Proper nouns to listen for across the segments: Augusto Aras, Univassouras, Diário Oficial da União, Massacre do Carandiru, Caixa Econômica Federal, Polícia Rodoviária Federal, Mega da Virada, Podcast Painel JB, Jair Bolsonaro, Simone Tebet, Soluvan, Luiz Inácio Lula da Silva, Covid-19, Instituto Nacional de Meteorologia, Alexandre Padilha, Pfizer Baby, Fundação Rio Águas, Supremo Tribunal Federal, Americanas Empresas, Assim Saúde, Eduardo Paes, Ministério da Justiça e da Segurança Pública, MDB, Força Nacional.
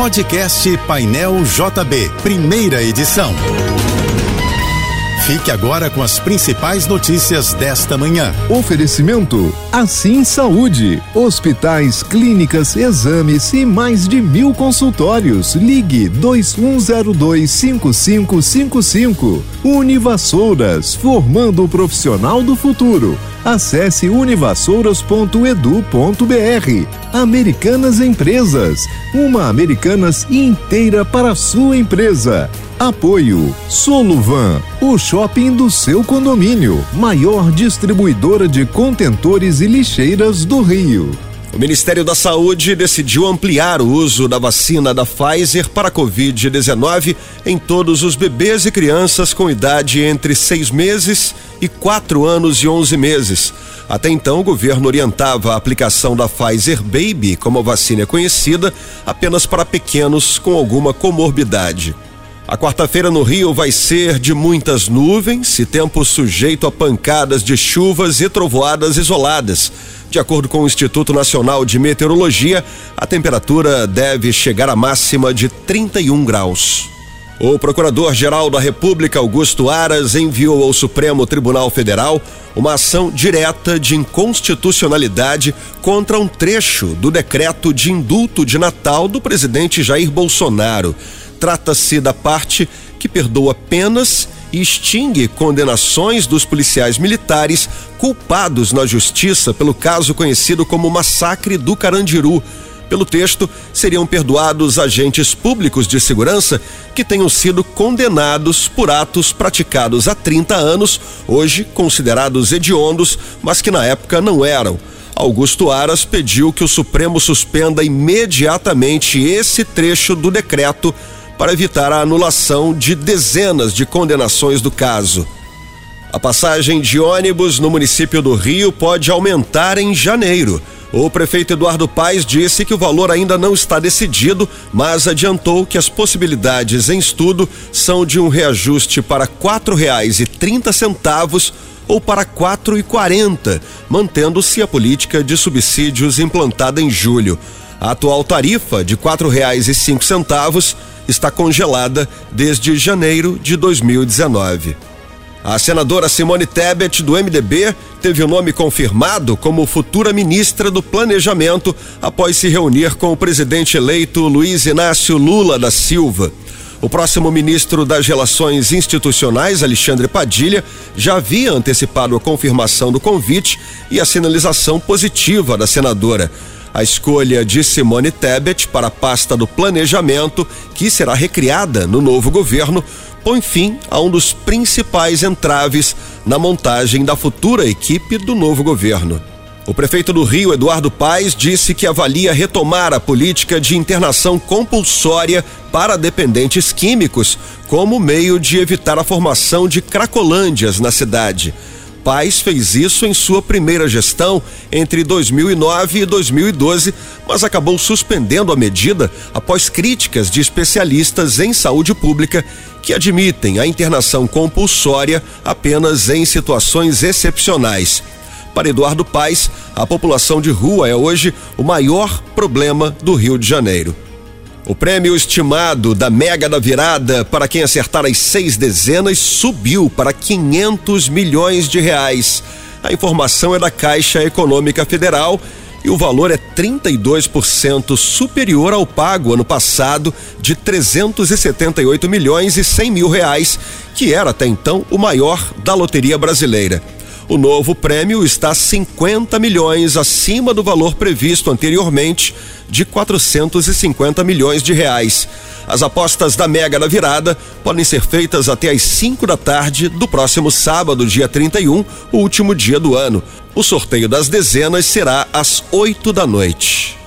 Podcast Painel JB, primeira edição. Fique agora com as principais notícias desta manhã. Oferecimento Assim Saúde, hospitais, clínicas, exames e mais de 1.000 consultórios. Ligue 2102-5555. Univassouras, formando o profissional do futuro. Acesse univassouras.edu.br. Americanas Empresas, uma Americanas inteira para a sua empresa. Apoio Soluvan, o shopping do seu condomínio, maior distribuidora de contentores e lixeiras do Rio. O Ministério da Saúde decidiu ampliar o uso da vacina da Pfizer para a Covid-19 em todos os bebês e crianças com idade entre 6 meses e 4 anos e 11 meses. Até então, o governo orientava a aplicação da Pfizer Baby, como a vacina é conhecida, apenas para pequenos com alguma comorbidade. A quarta-feira no Rio vai ser de muitas nuvens e tempo sujeito a pancadas de chuvas e trovoadas isoladas. De acordo com o Instituto Nacional de Meteorologia, a temperatura deve chegar à máxima de 31 graus. O Procurador-Geral da República, Augusto Aras, enviou ao Supremo Tribunal Federal uma ação direta de inconstitucionalidade contra um trecho do decreto de indulto de Natal do presidente Jair Bolsonaro. Trata-se da parte que perdoa penas e extingue condenações dos policiais militares culpados na justiça pelo caso conhecido como Massacre do Carandiru. Pelo texto, seriam perdoados agentes públicos de segurança que tenham sido condenados por atos praticados há 30 anos, hoje considerados hediondos, mas que na época não eram. Augusto Aras pediu que o Supremo suspenda imediatamente esse trecho do decreto para evitar a anulação de dezenas de condenações do caso. A passagem de ônibus no município do Rio pode aumentar em janeiro. O prefeito Eduardo Paes disse que o valor ainda não está decidido, mas adiantou que as possibilidades em estudo são de um reajuste para R$ 4,30 ou para R$ 4,40, mantendo-se a política de subsídios implantada em julho. A atual tarifa de R$ 4,05 está congelada desde janeiro de 2019. A senadora Simone Tebet, do MDB, teve o nome confirmado como futura ministra do Planejamento após se reunir com o presidente eleito Luiz Inácio Lula da Silva. O próximo ministro das Relações Institucionais, Alexandre Padilha, já havia antecipado a confirmação do convite e a sinalização positiva da senadora. A escolha de Simone Tebet para a pasta do Planejamento, que será recriada no novo governo, põe fim a um dos principais entraves na montagem da futura equipe do novo governo. O prefeito do Rio, Eduardo Paes, disse que avalia retomar a política de internação compulsória para dependentes químicos como meio de evitar a formação de cracolândias na cidade. Paes fez isso em sua primeira gestão entre 2009 e 2012, mas acabou suspendendo a medida após críticas de especialistas em saúde pública que admitem a internação compulsória apenas em situações excepcionais. Para Eduardo Paes, a população de rua é hoje o maior problema do Rio de Janeiro. O prêmio estimado da Mega da Virada para quem acertar as 6 dezenas subiu para R$500 milhões. A informação é da Caixa Econômica Federal e o valor é 32% superior ao pago ano passado de R$378.100.000, que era até então o maior da loteria brasileira. O novo prêmio está 50 milhões acima do valor previsto anteriormente de R$450 milhões. As apostas da Mega da Virada podem ser feitas até às 5 da tarde do próximo sábado, dia 31, o último dia do ano. O sorteio das dezenas será às 8 da noite.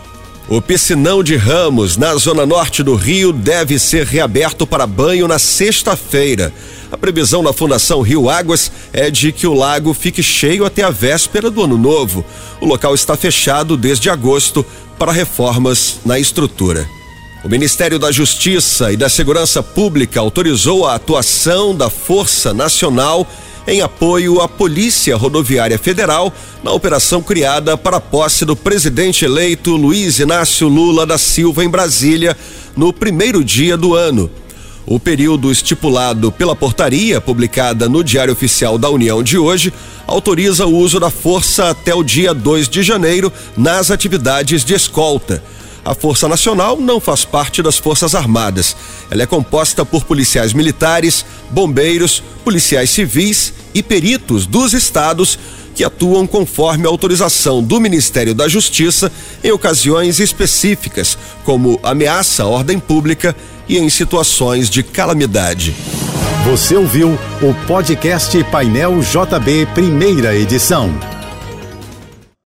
O piscinão de Ramos, na zona norte do Rio, deve ser reaberto para banho na sexta-feira. A previsão da Fundação Rio Águas é de que o lago fique cheio até a véspera do Ano Novo. O local está fechado desde agosto para reformas na estrutura. O Ministério da Justiça e da Segurança Pública autorizou a atuação da Força Nacional em apoio à Polícia Rodoviária Federal na operação criada para a posse do presidente eleito Luiz Inácio Lula da Silva em Brasília, no primeiro dia do ano. O período estipulado pela portaria, publicada no Diário Oficial da União de hoje, autoriza o uso da força até o dia 2 de janeiro nas atividades de escolta. A Força Nacional não faz parte das Forças Armadas. Ela é composta por policiais militares, bombeiros, policiais civis e peritos dos estados que atuam conforme a autorização do Ministério da Justiça em ocasiões específicas, como ameaça à ordem pública e em situações de calamidade. Você ouviu o podcast Painel JB, primeira edição.